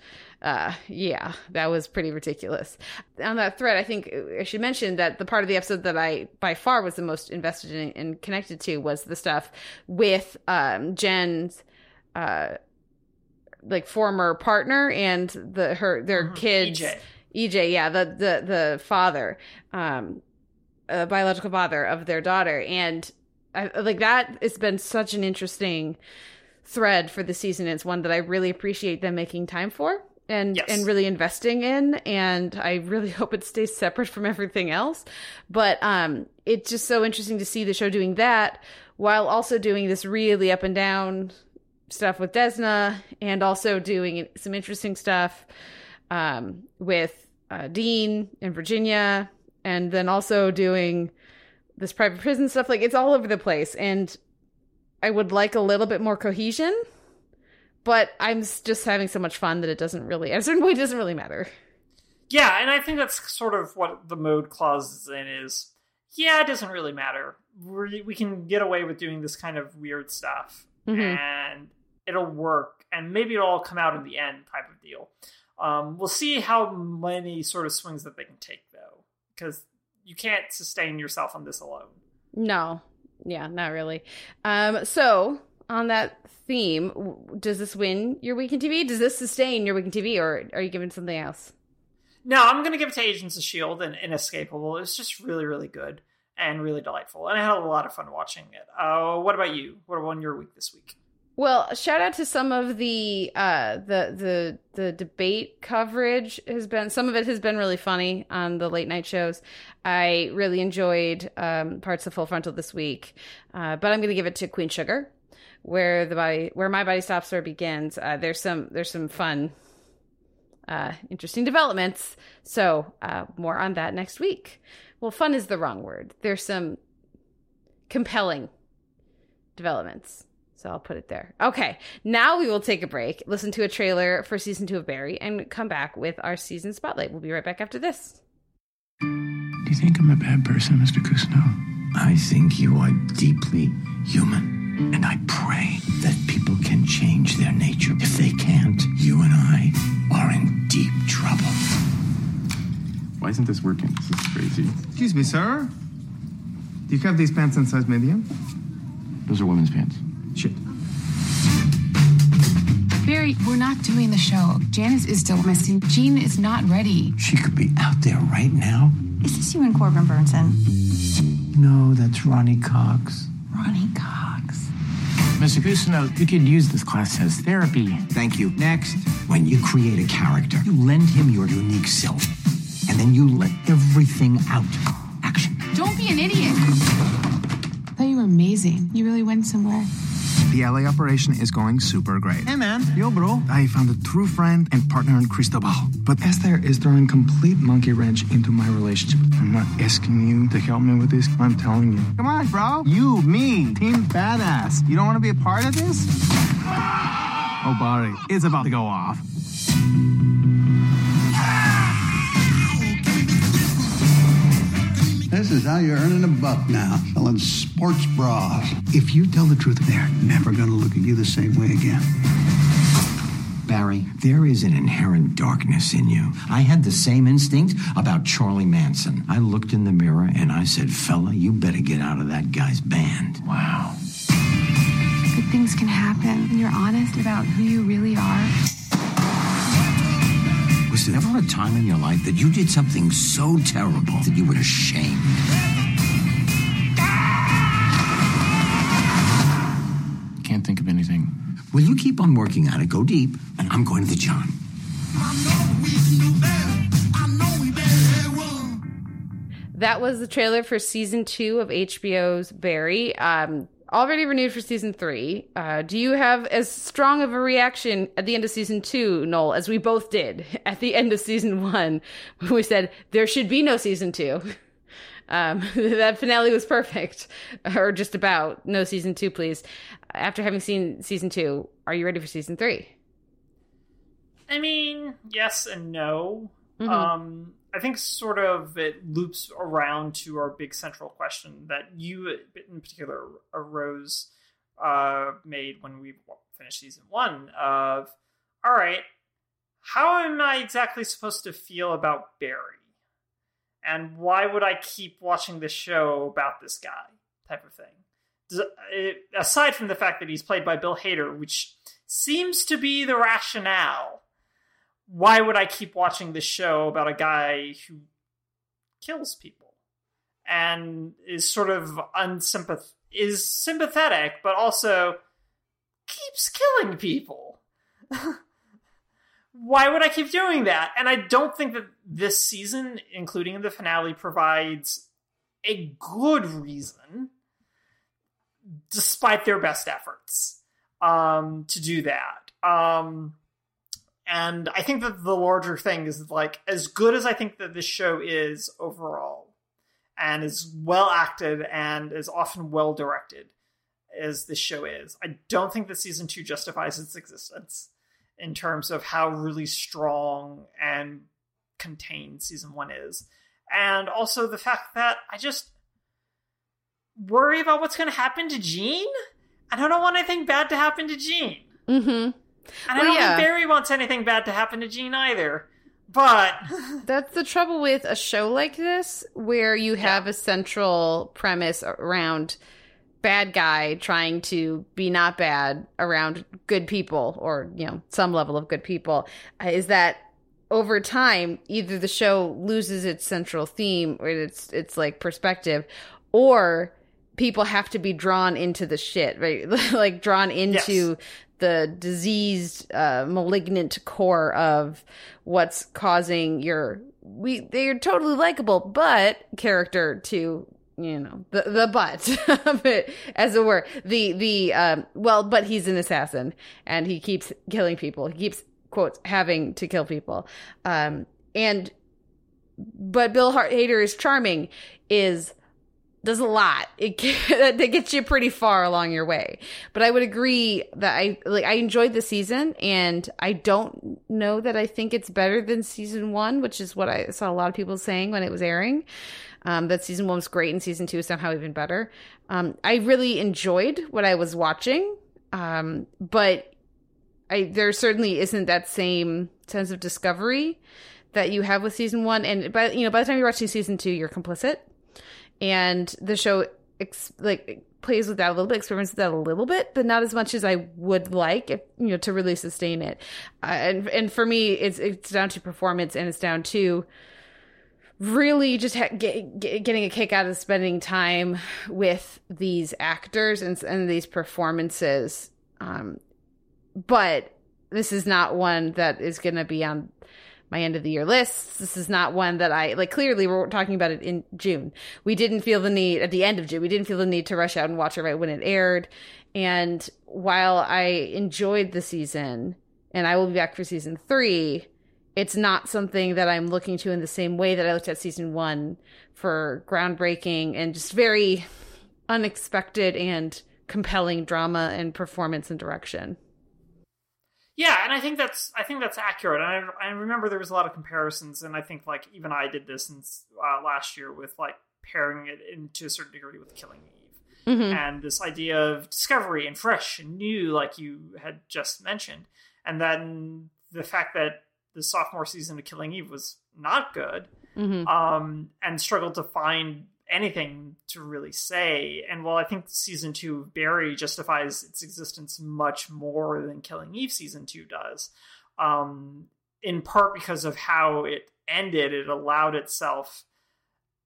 Yeah, that was pretty ridiculous. On that thread, I think I should mention that the part of the episode that I by far was the most invested in and connected to was the stuff with Jen's like former partner and their kids. EJ, yeah, the father, biological father of their daughter, and I like that. It's been such an interesting thread for the season. It's one that I really appreciate them making time for and really investing in. And I really hope it stays separate from everything else. But it's just so interesting to see the show doing that while also doing this really up and down stuff with Desna and also doing some interesting stuff with Dean and Virginia, and then also doing this private prison stuff. Like, it's all over the place, and I would like a little bit more cohesion, but I'm just having so much fun that it doesn't really, at a certain point, it doesn't really matter. Yeah, and I think that's sort of what the mode clause in is. Yeah, it doesn't really matter. We can get away with doing this kind of weird stuff, and it'll work, and maybe it'll all come out in the end type of deal. We'll see how many sort of swings that they can take, though, because you can't sustain yourself on this alone. No. Yeah, not really. So on that theme, does this win your week in TV? Does this sustain your week in TV, or are you giving something else? No, I'm going to give it to Agents of S.H.I.E.L.D. and Inescapable. It's just really, really good and really delightful. And I had a lot of fun watching it. What about you? What won your week this week? Well, shout out to some of the debate coverage has been, some of it has been really funny on the late night shows. I really enjoyed parts of Full Frontal this week, but I'm going to give it to Queen Sugar, where my body stops or begins. There's some fun, interesting developments. So more on that next week. Well, fun is the wrong word. There's some compelling developments. So I'll put it there. Okay, now we will take a break, listen to a trailer for season 2 of Barry, and come back with our season spotlight. We'll be right back after this. Do you think I'm a bad person, Mr. Cousineau? I think you are deeply human, and I pray that people can change their nature. If they can't, you and I are in deep trouble. Why isn't this working? This is crazy. Excuse me, sir. Do you have these pants in size medium? Those are women's pants. Shit. Barry, we're not doing the show. Janice is still missing. Jean is not ready. She could be out there right now. Is this you and Corbin Burnson? No, that's Ronnie Cox. Ronnie Cox. Mr. Cousineau, you could use this class as therapy. Thank you. Next. When you create a character, you lend him your unique self, and then you let everything out. Action. Don't be an idiot. I thought you were amazing. You really went somewhere. The LA operation is going super great. Hey, man. Yo, bro. I found a true friend and partner in Cristobal. But Esther is throwing complete monkey wrench into my relationship. I'm not asking you to help me with this. I'm telling you. Come on, bro. You, me, team badass. You don't want to be a part of this? Oh, Barry, it's about to go off. This is how you're earning a buck now, selling sports bras. If you tell the truth, they're never going to look at you the same way again. Barry, there is an inherent darkness in you. I had the same instinct about Charlie Manson. I looked in the mirror and I said, fella, you better get out of that guy's band. Wow. Good things can happen when you're honest about who you really are. Was there ever a time in your life that you did something so terrible that you were ashamed? Can't think of anything. Well, you keep on working on it. Go deep, and I'm going to the John. That was the trailer for season 2 of HBO's Barry. Already renewed for season 3. Do you have as strong of a reaction at the end of season 2, Noel, as we both did at the end of season 1 when we said there should be no season 2? That finale was perfect, or just about. No season two, please. After having seen season two, are you ready for season three? I mean, yes and no. Mm-hmm. I think sort of it loops around to our big central question that you in particular arose made when we finished season one of, all right, how am I exactly supposed to feel about Barry? And why would I keep watching this show about this guy type of thing? Aside from the fact that he's played by Bill Hader, which seems to be the rationale, why would I keep watching this show about a guy who kills people and is sort of sympathetic, but also keeps killing people? Why would I keep doing that? And I don't think that this season, including in the finale, provides a good reason, despite their best efforts, to do that. And I think that the larger thing is, like, as good as I think that this show is overall, and is well acted and is often well directed as this show is, I don't think that season two justifies its existence in terms of how really strong and contained season one is. And also the fact that I just worry about what's going to happen to Jean. I don't want anything bad to happen to Jean. Mm-hmm. And I don't think Barry wants anything bad to happen to Jean either. But that's the trouble with a show like this, where you have a central premise around bad guy trying to be not bad around good people, or, you know, some level of good people, is that over time, either the show loses its central theme or its like perspective, or people have to be drawn into the shit, right? Like drawn into the diseased, malignant core of what's causing they're totally likable, but character to, you know, the butt of it, as it were. But he's an assassin and he keeps killing people. He keeps, quotes, having to kill people. But Bill Hader is charming, does a lot. That gets you pretty far along your way. But I would agree that I enjoyed the season, and I don't know that I think it's better than season one, which is what I saw a lot of people saying when it was airing. That season one was great and season two is somehow even better. I really enjoyed what I was watching, but there certainly isn't that same sense of discovery that you have with season one. And by the time you're watching season two, you're complicit, and the show plays with that a little bit, experiments with that a little bit, but not as much as I would like, to really sustain it. And for me, it's down to performance, and it's down to really just getting a kick out of spending time with these actors and these performances. But this is not one that is going to be on my end of the year lists. This is not one that I like. Clearly, we're talking about it in June. We didn't feel the need at the end of June. We didn't feel the need to rush out and watch it right when it aired. And while I enjoyed the season, and I will be back for season three, it's not something that I'm looking to in the same way that I looked at season one for groundbreaking and just very unexpected and compelling drama and performance and direction. Yeah, and I think that's accurate. And I remember there was a lot of comparisons, and I think like even I did this last year with like pairing it into a certain degree with Killing Eve, mm-hmm. and this idea of discovery and fresh and new, like you had just mentioned, and then the fact that the sophomore season of Killing Eve was not good, mm-hmm. And struggled to find anything to really say. And while I think season two of Barry justifies its existence much more than Killing Eve season two does, in part because of how it ended, it allowed itself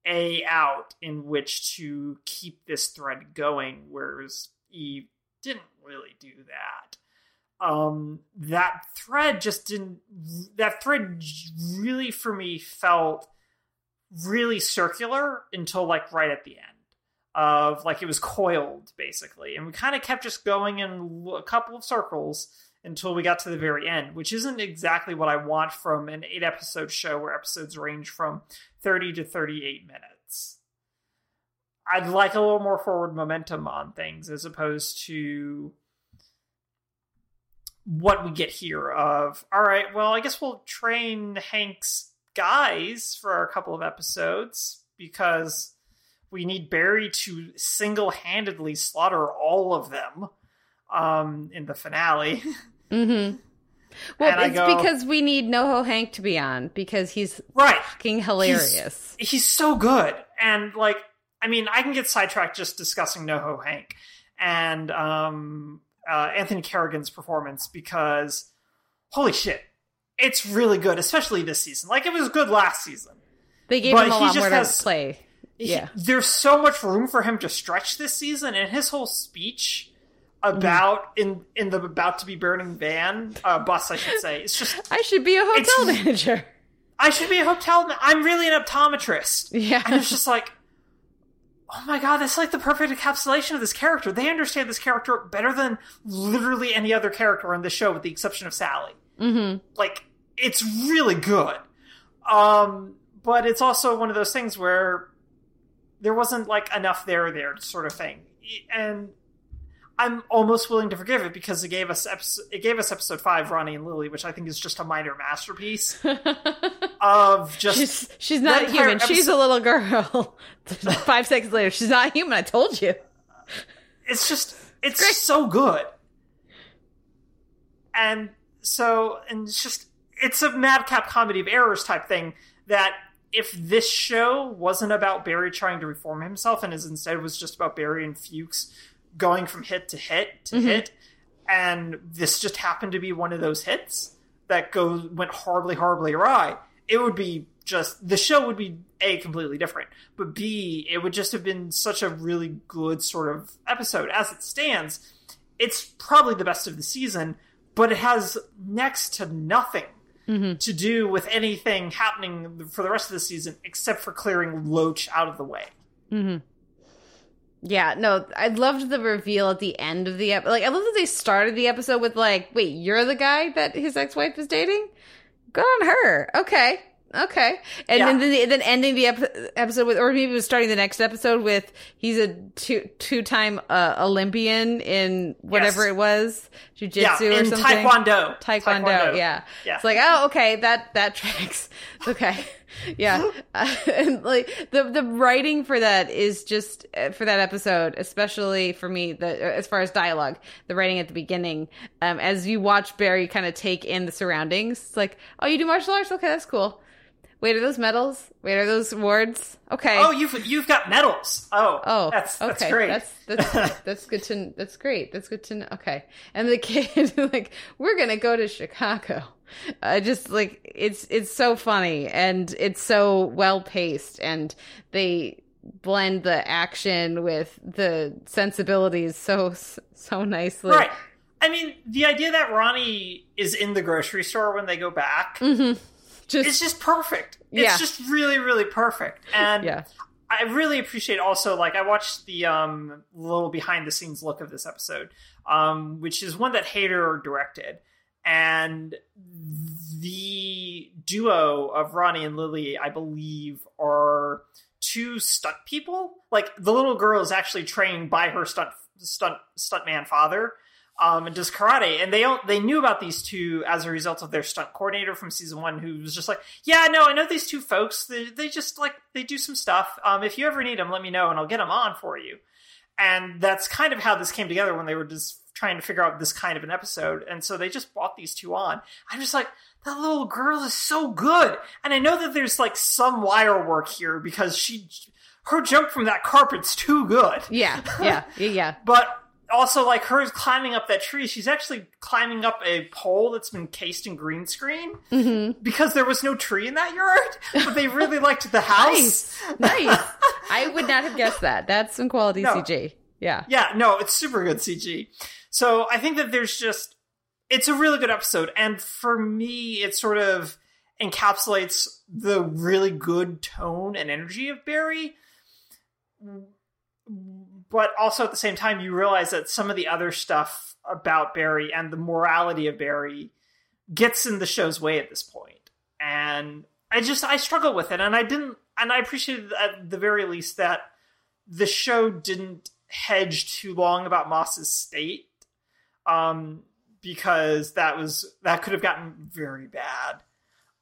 a out in which to keep this thread going, whereas Eve didn't really do that. That thread really, for me, felt really circular until like right at the end of like, it was coiled basically. And we kind of kept just going in a couple of circles until we got to the very end, which isn't exactly what I want from an 8-episode show where episodes range from 30 to 38 minutes. I'd like a little more forward momentum on things as opposed to what we get here of, all right, well, I guess we'll train Hank's guys for a couple of episodes because we need Barry to single-handedly slaughter all of them in the finale. Mm-hmm. Well, and it's because we need NoHo Hank to be on because he's fucking hilarious. He's so good. And, like, I mean, I can get sidetracked just discussing NoHo Hank and Anthony Carrigan's performance because, holy shit, it's really good, especially this season. Like, it was good last season. They gave him a lot more to play. Yeah. There's so much room for him to stretch this season, and his whole speech about in the about to be burning van bus, I should say. It's just I should be a hotel manager. I should be a hotel. I'm really an optometrist. Yeah, and it's just like, oh my god, that's like the perfect encapsulation of this character. They understand this character better than literally any other character on the show, with the exception of Sally. Mm-hmm. Like, it's really good, but it's also one of those things where there wasn't like enough there sort of thing, and I'm almost willing to forgive it because it gave us episode 5, Ronnie and Lily, which I think is just a minor masterpiece of just she's not human. She's a little girl. 5 seconds later, she's not human. I told you. It's just it's so good, and so it's just it's a madcap comedy of errors type thing that. If this show wasn't about Barry trying to reform himself and was just about Barry and Fuchs going from hit to hit to hit, and this just happened to be one of those hits that went horribly, horribly awry, it would be just... The show would be, A, completely different, but B, it would just have been such a really good sort of episode. As it stands, it's probably the best of the season, but it has next to nothing to do with anything happening for the rest of the season, except for clearing Loach out of the way. Mm-hmm. Yeah, no, I loved the reveal at the end of the episode. Like, I love that they started the episode with like, wait, you're the guy that his ex-wife is dating? Good on her. Okay. And then ending the episode with, or maybe it was starting the next episode with, he's a two-time Olympian in whatever it was, jiu-jitsu or something. Taekwondo. Yeah. It's like, oh, okay, that tracks. Okay. Yeah. And like the writing for that is just, for that episode, especially for me, as far as dialogue, the writing at the beginning, as you watch Barry kind of take in the surroundings, it's like, oh, you do martial arts? Okay, that's cool. Wait, are those medals? Wait, are those awards? Okay. Oh, you've got medals. Oh, that's okay. Great. That's good to. That's great. That's good to know. Okay. And the kid, like, we're gonna go to Chicago. Just like it's so funny and it's so well paced, and they blend the action with the sensibilities so nicely. Right. I mean, the idea that Ronnie is in the grocery store when they go back. Mm-hmm. It's just perfect. It's just really, really perfect. And I really appreciate also, like, I watched the little behind-the-scenes look of this episode, which is one that Hader directed. And the duo of Ronnie and Lily, I believe, are two stunt people. Like, the little girl is actually trained by her stuntman father. And does karate, and they knew about these two as a result of their stunt coordinator from season 1, who was just like, yeah, no, I know these two folks, they just like, they do some stuff, if you ever need them, let me know, and I'll get them on for you. And that's kind of how this came together when they were just trying to figure out this kind of an episode, and so they just brought these two on. I'm just like, that little girl is so good, and I know that there's like some wire work here, because her jump from that carpet's too good. Yeah. But also, like, her climbing up that tree, she's actually climbing up a pole that's been cased in green screen because there was no tree in that yard, but they really liked the house. Nice. I would not have guessed that. That's some quality CG. Yeah. Yeah, no, it's super good CG. So I think that it's a really good episode. And for me, it sort of encapsulates the really good tone and energy of Barry. But also at the same time, you realize that some of the other stuff about Barry and the morality of Barry gets in the show's way at this point. And I struggle with it. And I appreciated at the very least that the show didn't hedge too long about Moss's state, because that could have gotten very bad.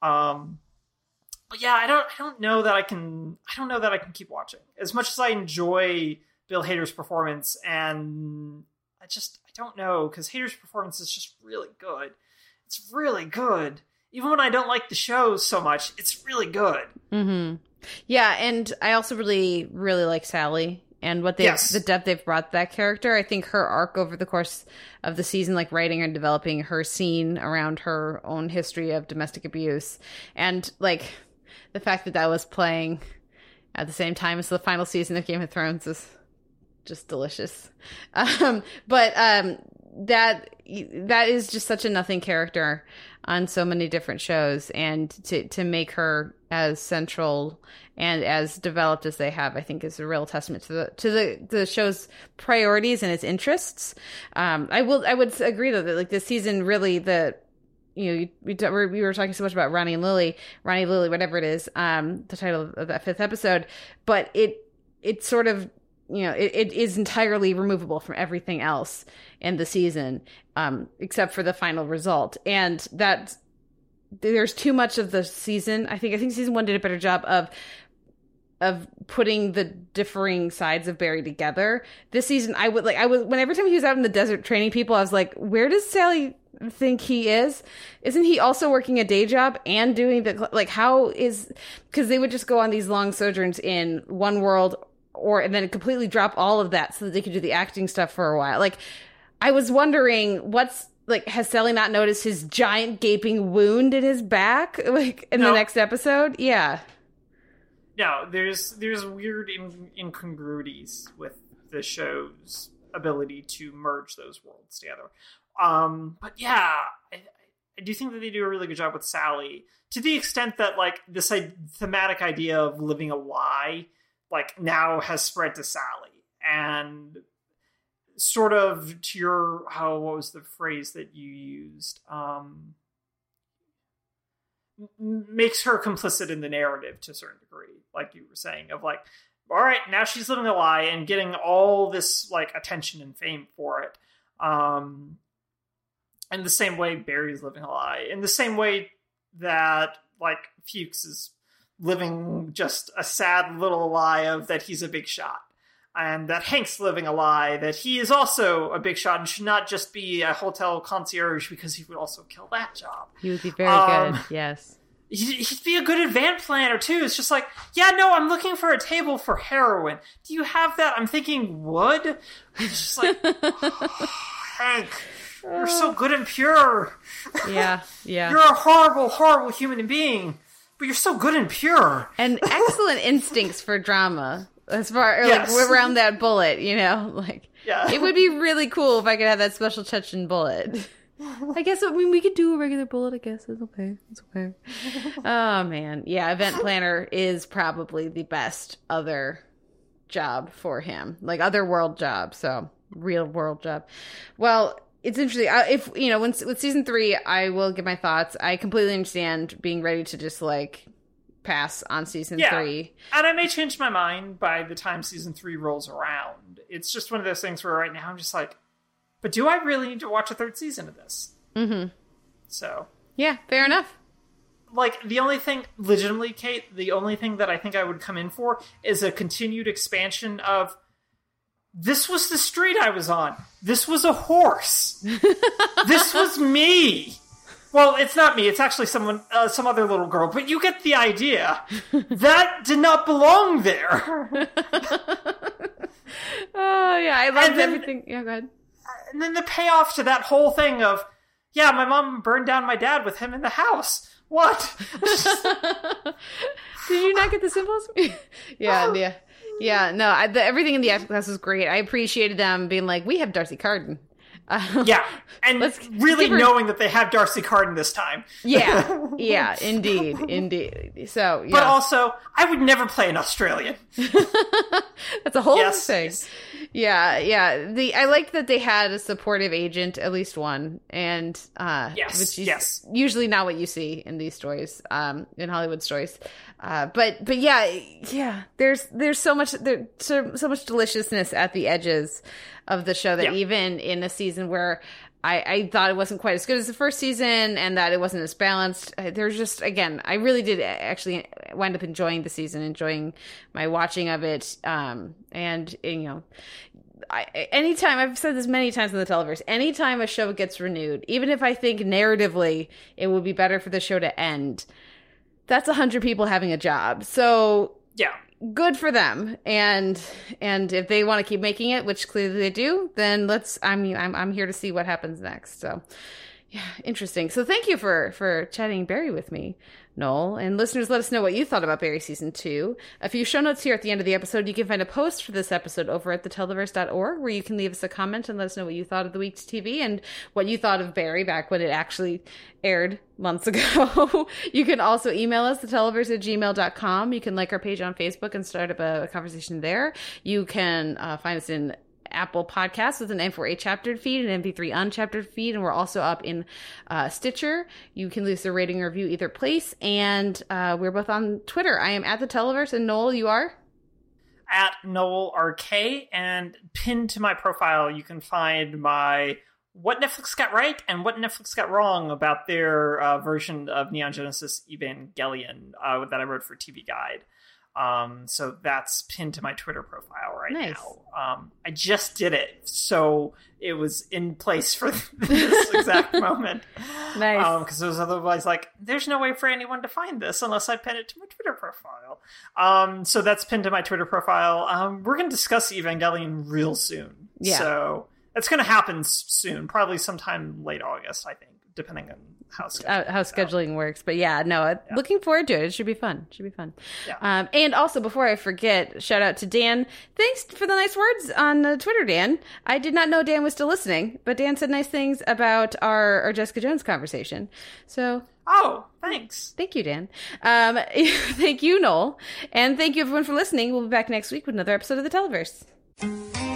But yeah, I don't know that I can keep watching. As much as I enjoy Bill Hader's performance, and I don't know, because Hader's performance is just really good. It's really good. Even when I don't like the show so much, it's really good. Mm-hmm. Yeah, and I also really, really like Sally and the depth they've brought to that character. I think her arc over the course of the season, like writing and developing her scene around her own history of domestic abuse, and like the fact that was playing at the same time as the final season of Game of Thrones is just delicious. That is just such a nothing character on so many different shows, and to make her as central and as developed as they have, I think is a real testament to the show's priorities and its interests. I would agree though that like this season really we were talking so much about Ronnie and Lily, whatever it is, the title of that fifth episode, but it sort of, you know, it is entirely removable from everything else in the season, except for the final result. And that there's too much of the season. I think season one did a better job of putting the differing sides of Barry together. This season, every time he was out in the desert training people, I was like, where does Sally think he is? Isn't he also working a day job and doing the, like, how is, because they would just go on these long sojourns in one world, and then completely drop all of that so that they could do the acting stuff for a while. Like, I was wondering, has Sally not noticed his giant gaping wound in his back, like, in the next episode? Yeah. No, there's weird incongruities with the show's ability to merge those worlds together. But yeah, I do think that they do a really good job with Sally, to the extent that, like, this thematic idea of living a lie, like, now has spread to Sally, and sort of to your, what was the phrase that you used? Makes her complicit in the narrative to a certain degree, like you were saying, of like, all right, now she's living a lie and getting all this like attention and fame for it. In the same way Barry's living a lie, in the same way that like Fuchs is living just a sad little lie of that he's a big shot, and that Hank's living a lie that he is also a big shot and should not just be a hotel concierge, because he would also kill that job. He would be very good. Yes. He'd be a good event planner too. It's just like, yeah, no, I'm looking for a table for heroin. Do you have that? I'm thinking wood. It's just like, Hank, you're so good and pure. Yeah. You're a horrible, horrible human being. But you're so good and pure, and excellent instincts for drama. As far like around that bullet, you know, like it would be really cool if I could have that special Chechen bullet. I guess we could do a regular bullet. I guess it's okay. It's okay. Oh man, yeah. Event planner is probably the best other job for him, like other world job. So real world job. Well. It's interesting. If you know, with season 3, I will give my thoughts. I completely understand being ready to just like pass on season 3, and I may change my mind by the time season 3 rolls around. It's just one of those things where right now I'm just like, but do I really need to watch a third season of this? Mm-hmm. So yeah, fair enough. Like the only thing, legitimately, Kate, the only thing that I think I would come in for is a continued expansion of. This was the street I was on. This was a horse. This was me. Well, it's not me. It's actually some other little girl. But you get the idea. That did not belong there. Oh, yeah. I loved everything. Yeah, go ahead. And then the payoff to that whole thing of, yeah, my mom burned down my dad with him in the house. What? Did you not get the symbols? Yeah. Yeah, no, everything in the acting class was great. I appreciated them being like, we have Darcy Carden. And really knowing that they have Darcy Carden this time. Yeah, indeed. So, yeah. But also, I would never play an Australian. That's a whole thing. Yeah. I like that they had a supportive agent, at least one, and which is usually not what you see in these stories, in Hollywood stories. But there's so much deliciousness at the edges of the show that even in a season where I thought it wasn't quite as good as the first season and that it wasn't as balanced, there's just, again, I really did actually wind up enjoying the season, enjoying my watching of it. Anytime, I've said this many times in the Televerse, anytime a show gets renewed, even if I think narratively it would be better for the show to end, that's 100 people having a job. So yeah, good for them. And if they want to keep making it, which clearly they do, then I'm here to see what happens next. So yeah, interesting. So thank you for chatting Barry with me, Noel. And listeners, let us know what you thought about Barry Season 2. A few show notes here at the end of the episode. You can find a post for this episode over at theteleverse.org, where you can leave us a comment and let us know what you thought of the week's TV and what you thought of Barry back when it actually aired months ago. You can also email us, theteleverse@gmail.com. You can like our page on Facebook and start up a conversation there. You can find us in Apple Podcasts with an M4A chaptered feed and MP3 unchaptered feed, and we're also up in Stitcher. You can leave us a rating or review either place, and we're both on Twitter. I am at the Televerse, and Noel, you are at Noel RK, and pinned to my profile you can find my what Netflix got right and what Netflix got wrong about their version of Neon Genesis Evangelion that I wrote for TV Guide. So that's pinned to my Twitter profile right now. I just did it, so it was in place for this exact moment. Nice. Because it was otherwise like, there's no way for anyone to find this unless I pin it to my Twitter profile. So that's pinned to my Twitter profile. We're going to discuss Evangelion real soon. Yeah. So it's going to happen soon, probably sometime late August, I think, depending on how scheduling works. But looking forward to it. It should be fun. Yeah. And also, before I forget, shout out to Dan. Thanks for the nice words on Twitter, Dan. I did not know Dan was still listening, but Dan said nice things about our Jessica Jones conversation. So... Oh, thanks. Thank you, Dan. Thank you, Noel. And thank you, everyone, for listening. We'll be back next week with another episode of The Televerse.